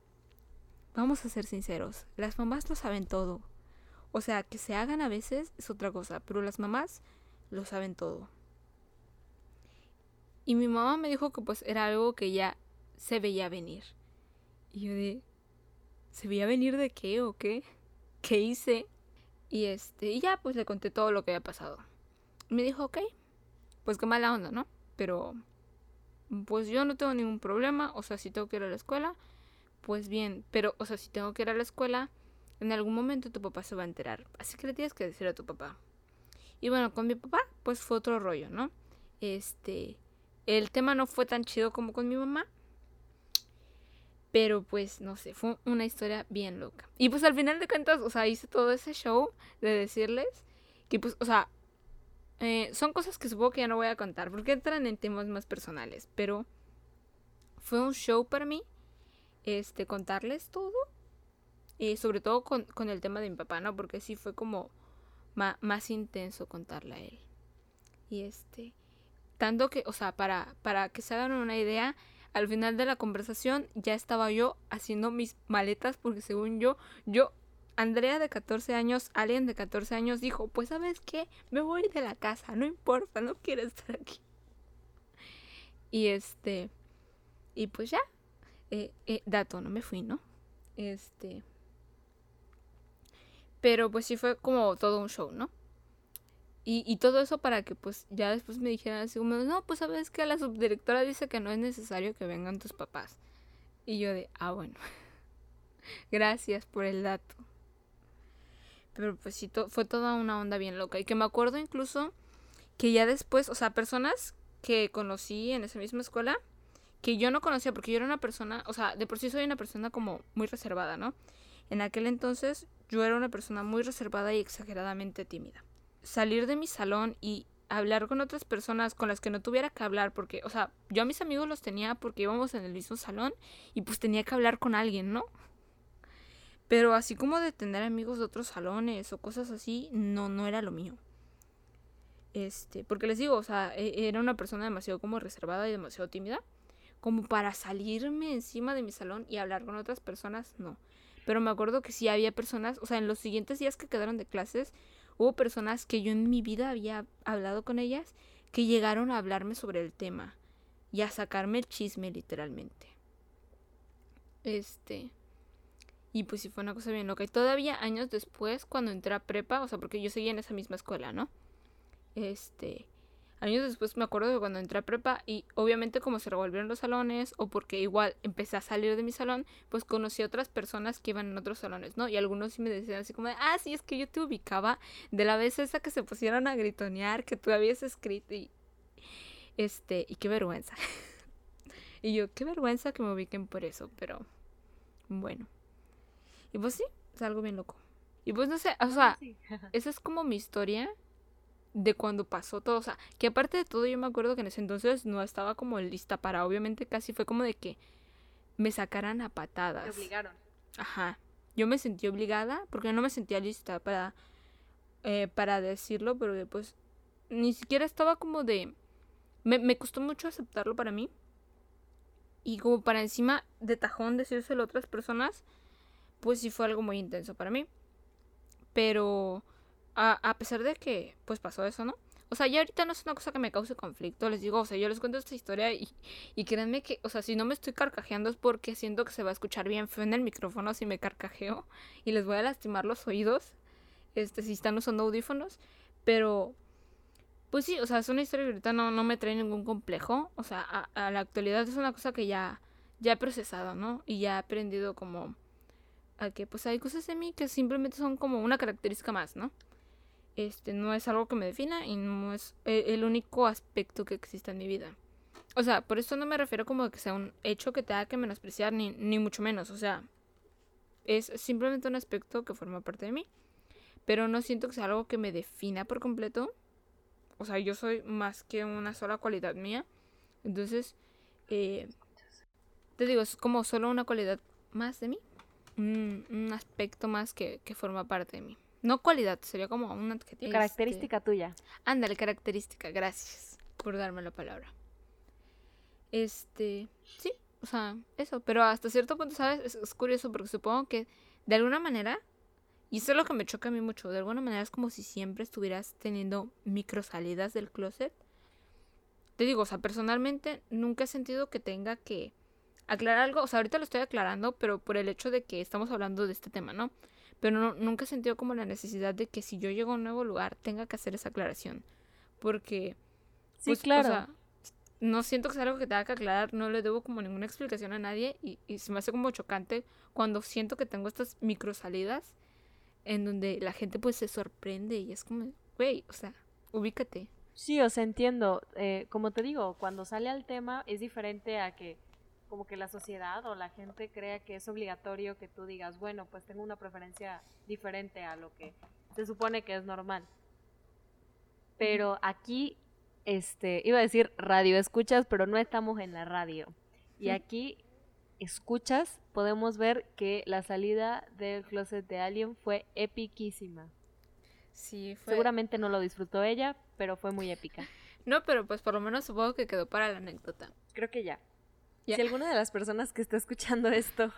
vamos a ser sinceros, las mamás lo saben todo. O sea, que se hagan a veces es otra cosa, pero las mamás lo saben todo. Y mi mamá me dijo que pues era algo que ya se veía venir. Y yo de, ¿se veía venir de qué o qué? ¿Qué hice? Y este, y ya pues le conté todo lo que había pasado. Me dijo, ok, pues qué mala onda, ¿no? Pero pues yo no tengo ningún problema, o sea, si tengo que ir a la escuela, pues bien. Pero, o sea, si tengo que ir a la escuela, en algún momento tu papá se va a enterar. Así que le tienes que decir a tu papá. Y bueno, con mi papá, pues fue otro rollo, ¿no? Este, el tema no fue tan chido como con mi mamá. Pero pues, no sé, fue una historia bien loca. Y pues al final de cuentas, o sea, hice todo ese show de decirles que pues, o sea... Eh, son cosas que supongo que ya no voy a contar porque entran en temas más personales, pero fue un show para mí este contarles todo, eh, sobre todo con, con el tema de mi papá, ¿no? Porque sí fue como ma- más intenso contarle a él. Y este, tanto que, o sea, para, para que se hagan una idea, al final de la conversación ya estaba yo haciendo mis maletas porque según yo, yo... Andrea de catorce años, alguien de catorce años dijo, pues ¿sabes qué? Me voy de la casa, no importa, no quiero estar aquí. Y este, y pues ya, eh, eh, dato, no me fui, ¿no? Este, pero pues sí fue como todo un show, ¿no? Y, y todo eso para que pues ya después me dijeran así como, no, pues ¿sabes qué? La subdirectora dice que no es necesario que vengan tus papás. Y yo de, ah, bueno, gracias por el dato. Pero pues sí, to- fue toda una onda bien loca. Y que me acuerdo incluso que ya después, o sea, personas que conocí en esa misma escuela, que yo no conocía porque yo era una persona, o sea, de por sí soy una persona como muy reservada, ¿no? En aquel entonces yo era una persona muy reservada y exageradamente tímida. Salir de mi salón y hablar con otras personas con las que no tuviera que hablar porque, o sea, yo a mis amigos los tenía porque íbamos en el mismo salón y pues tenía que hablar con alguien, ¿no? Pero así como de tener amigos de otros salones o cosas así, no, no era lo mío. este, porque les digo, o sea, era una persona demasiado como reservada y demasiado tímida como para salirme encima de mi salón y hablar con otras personas, no. Pero me acuerdo que sí había personas, o sea, en los siguientes días que quedaron de clases, hubo personas que yo en mi vida había hablado con ellas, que llegaron a hablarme sobre el tema y a sacarme el chisme, literalmente. Este... Y pues sí fue una cosa bien loca. Y todavía años después, cuando entré a prepa, o sea, porque yo seguía en esa misma escuela, ¿no? Este... Años después me acuerdo de cuando entré a prepa y obviamente como se revolvieron los salones o porque igual empecé a salir de mi salón, pues conocí a otras personas que iban en otros salones, ¿no? Y algunos sí me decían así como de, ah, sí, es que yo te ubicaba de la vez esa que se pusieron a gritonear, que tú habías escrito y... Este, y qué vergüenza. Y yo, qué vergüenza que me ubiquen por eso, pero bueno. Y pues sí, es algo bien loco. Y pues no sé, o sea, sí. Esa es como mi historia de cuando pasó todo, o sea, que aparte de todo yo me acuerdo que en ese entonces no estaba como lista para, obviamente casi fue como de que me sacaran a patadas. Me obligaron. Ajá, yo me sentí obligada porque no me sentía lista para, eh, para decirlo, pero pues ni siquiera estaba como de, me, me costó mucho aceptarlo para mí y como para encima de tajón decírselo a otras personas, pues sí fue algo muy intenso para mí, pero... A, a pesar de que, pues, pasó eso, ¿no? O sea, ya ahorita no es una cosa que me cause conflicto. Les digo, o sea, yo les cuento esta historia y, y créanme que, o sea, si no me estoy carcajeando es porque siento que se va a escuchar bien feo en el micrófono si me carcajeo y les voy a lastimar los oídos, este, si están usando audífonos. Pero, pues sí, o sea, es una historia que ahorita no, no me trae ningún complejo. O sea, a, a la actualidad es una cosa que ya, ya he procesado, ¿no? Y ya he aprendido como a que, pues, hay cosas de mí que simplemente son como una característica más, ¿no? Este, no es algo que me defina y no es el único aspecto que existe en mi vida. O sea, por eso no me refiero como a que sea un hecho que te haga que menospreciar, ni, ni mucho menos. O sea, es simplemente un aspecto que forma parte de mí. Pero no siento que sea algo que me defina por completo. O sea, yo soy más que una sola cualidad mía. Entonces, eh, te digo, es como solo una cualidad más de mí. Un, un aspecto más que, que forma parte de mí. No cualidad, sería como un adjetivo. Característica este... tuya. Ándale, característica, gracias por darme la palabra. Este, sí, o sea, eso. Pero hasta cierto punto, ¿sabes? Es, es curioso porque supongo que de alguna manera, y eso es lo que me choca a mí mucho, de alguna manera es como si siempre estuvieras teniendo micro salidas del closet. Te digo, o sea, personalmente nunca he sentido que tenga que aclarar algo. O sea, ahorita lo estoy aclarando, pero por el hecho de que estamos hablando de este tema, ¿no? Pero no, nunca he sentido como la necesidad de que si yo llego a un nuevo lugar tenga que hacer esa aclaración. Porque, sí, pues, claro. O sea, no siento que sea algo que tenga que aclarar, no le debo como ninguna explicación a nadie y, y se me hace como chocante cuando siento que tengo estas micro salidas en donde la gente pues se sorprende y es como, güey, o sea, ubícate. Sí, o sea, entiendo. Eh, como te digo, cuando sale al tema es diferente a que como que la sociedad o la gente crea que es obligatorio que tú digas, bueno, pues tengo una preferencia diferente a lo que se supone que es normal. Pero aquí, este, iba a decir radio escuchas, pero no estamos en la radio. Y aquí, escuchas, podemos ver que la salida del closet de Alien fue epiquísima. Sí, fue. Seguramente no lo disfrutó ella, pero fue muy épica. No, pero pues por lo menos supongo que quedó para la anécdota. Creo que ya. Yeah. Si alguna de las personas que está escuchando esto,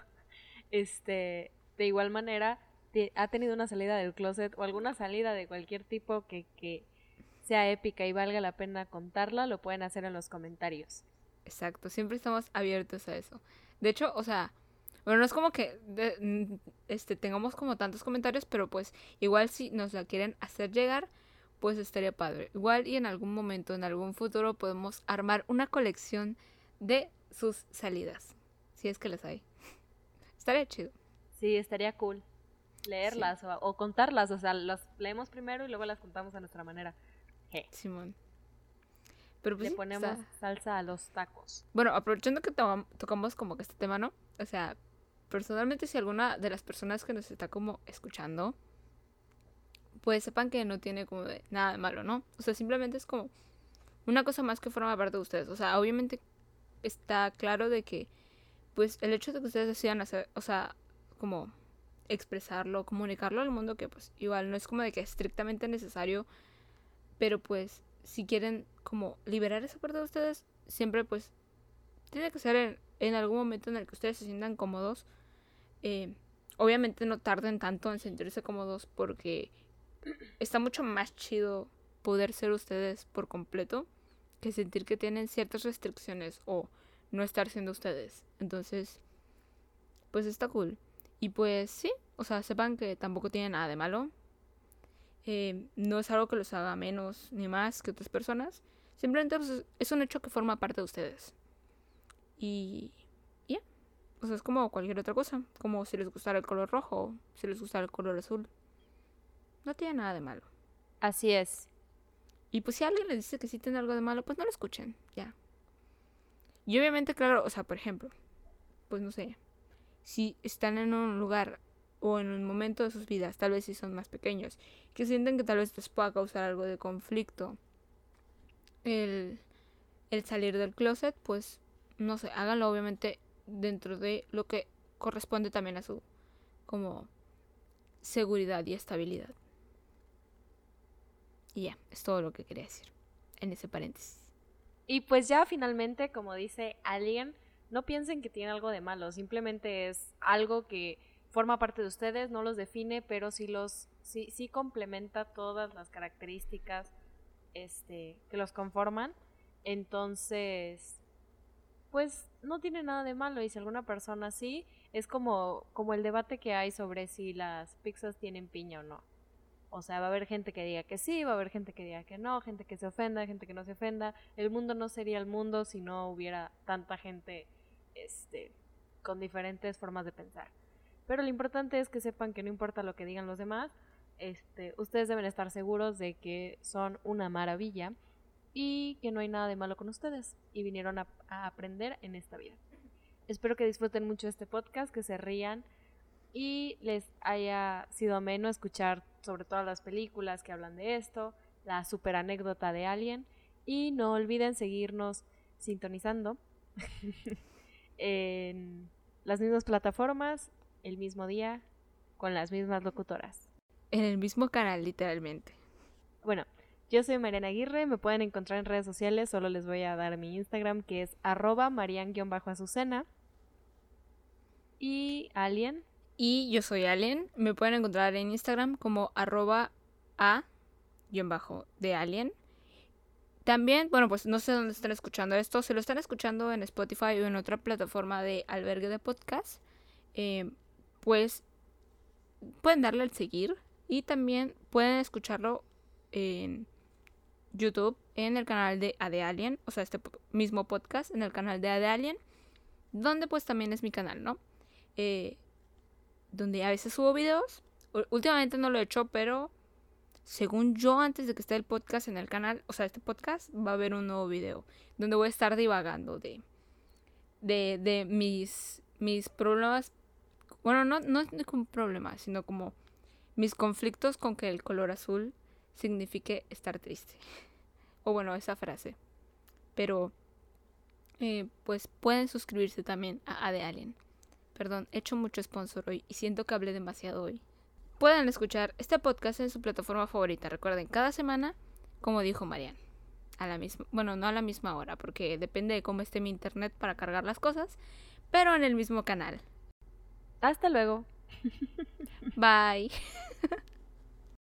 este, de igual manera, te, ha tenido una salida del closet o alguna salida de cualquier tipo que, que sea épica y valga la pena contarla, lo pueden hacer en los comentarios. Exacto, siempre estamos abiertos a eso. De hecho, o sea, bueno, no es como que de, este, tengamos como tantos comentarios, pero pues igual si nos la quieren hacer llegar, pues estaría padre. Igual y en algún momento, en algún futuro, podemos armar una colección de sus salidas, si es que las hay. Estaría chido. Sí, estaría cool leerlas, sí. o, o contarlas, o sea, las leemos primero y luego las contamos a nuestra manera. Je. Simón. Pero pues le sí, ponemos o sea, salsa a los tacos. Bueno, aprovechando que to- tocamos como que este tema, ¿no? O sea, personalmente si alguna de las personas que nos está como escuchando, pues sepan que no tiene como de nada de malo, ¿no? O sea, simplemente es como una cosa más que forma parte de ustedes. O sea, obviamente está claro de que pues el hecho de que ustedes decidan hacer, o sea, como expresarlo, comunicarlo al mundo, que pues igual no es como de que es estrictamente necesario Pero pues si quieren como liberar esa parte de ustedes, siempre pues tiene que ser en, en algún momento en el que ustedes se sientan cómodos. Eh, obviamente no tarden tanto en sentirse cómodos, porque está mucho más chido poder ser ustedes por completo que sentir que tienen ciertas restricciones o no estar siendo ustedes. Entonces, pues está cool. Y pues sí, o sea, sepan que tampoco tiene nada de malo. Eh, no es algo que los haga menos ni más que otras personas. Simplemente pues, es un hecho que forma parte de ustedes. Y ya, yeah. O sea, es como cualquier otra cosa. Como si les gustara el color rojo, si les gustara el color azul. No tiene nada de malo. Así es. Y pues si alguien les dice que sí tiene algo de malo, pues no lo escuchen, ya. Y obviamente, claro, o sea, por ejemplo, pues no sé, si están en un lugar o en un momento de sus vidas, tal vez si son más pequeños, que sienten que tal vez les pueda causar algo de conflicto el, el salir del closet, pues no sé, háganlo obviamente dentro de lo que corresponde también a su como seguridad y estabilidad. Y ya, es todo lo que quería decir en ese paréntesis. Y pues ya finalmente, como dice alguien, no piensen que tiene algo de malo, simplemente es algo que forma parte de ustedes, no los define, pero sí los sí, sí complementa todas las características este, que los conforman. Entonces, pues no tiene nada de malo, y si alguna persona sí, es como, como el debate que hay sobre si las pizzas tienen piña o no. O sea, va a haber gente que diga que sí, va a haber gente que diga que no, gente que se ofenda, gente que no se ofenda. El mundo no sería el mundo si no hubiera tanta gente este, con diferentes formas de pensar. Pero lo importante es que sepan que no importa lo que digan los demás, este, ustedes deben estar seguros de que son una maravilla y que no hay nada de malo con ustedes y vinieron a, a aprender en esta vida. Espero que disfruten mucho este podcast, que se rían y les haya sido ameno escuchar sobre todas las películas que hablan de esto, la super anécdota de Alien, y no olviden seguirnos sintonizando en las mismas plataformas, el mismo día, con las mismas locutoras. En el mismo canal, literalmente. Bueno, yo soy Mariana Aguirre, me pueden encontrar en redes sociales, solo les voy a dar mi Instagram, que es arroba marian-azucena, y Alien... Y yo soy Alien, me pueden encontrar en Instagram como arroba a guión bajo de Alien. También, bueno, pues no sé dónde están escuchando esto, si lo están escuchando en Spotify o en otra plataforma de albergue de podcast, eh, pues pueden darle al seguir y también pueden escucharlo en YouTube, en el canal de A de Alien, o sea, este mismo podcast en el canal de A de Alien, donde pues también es mi canal, ¿no? Eh... donde a veces subo videos. Últimamente no lo he hecho, pero según yo, antes de que esté el podcast en el canal, o sea, este podcast, va a haber un nuevo video donde voy a estar divagando de de, de mis mis problemas, bueno, no, no es ningún problema, sino como mis conflictos con que el color azul signifique estar triste, o bueno, esa frase. Pero eh, pues pueden suscribirse también a A de Alien. Perdón, he hecho mucho sponsor hoy y siento que hablé demasiado hoy. Pueden escuchar este podcast en su plataforma favorita. Recuerden, cada semana, como dijo Marian, a la misma, bueno, no a la misma hora, porque depende de cómo esté mi internet para cargar las cosas, pero en el mismo canal. Hasta luego. Bye.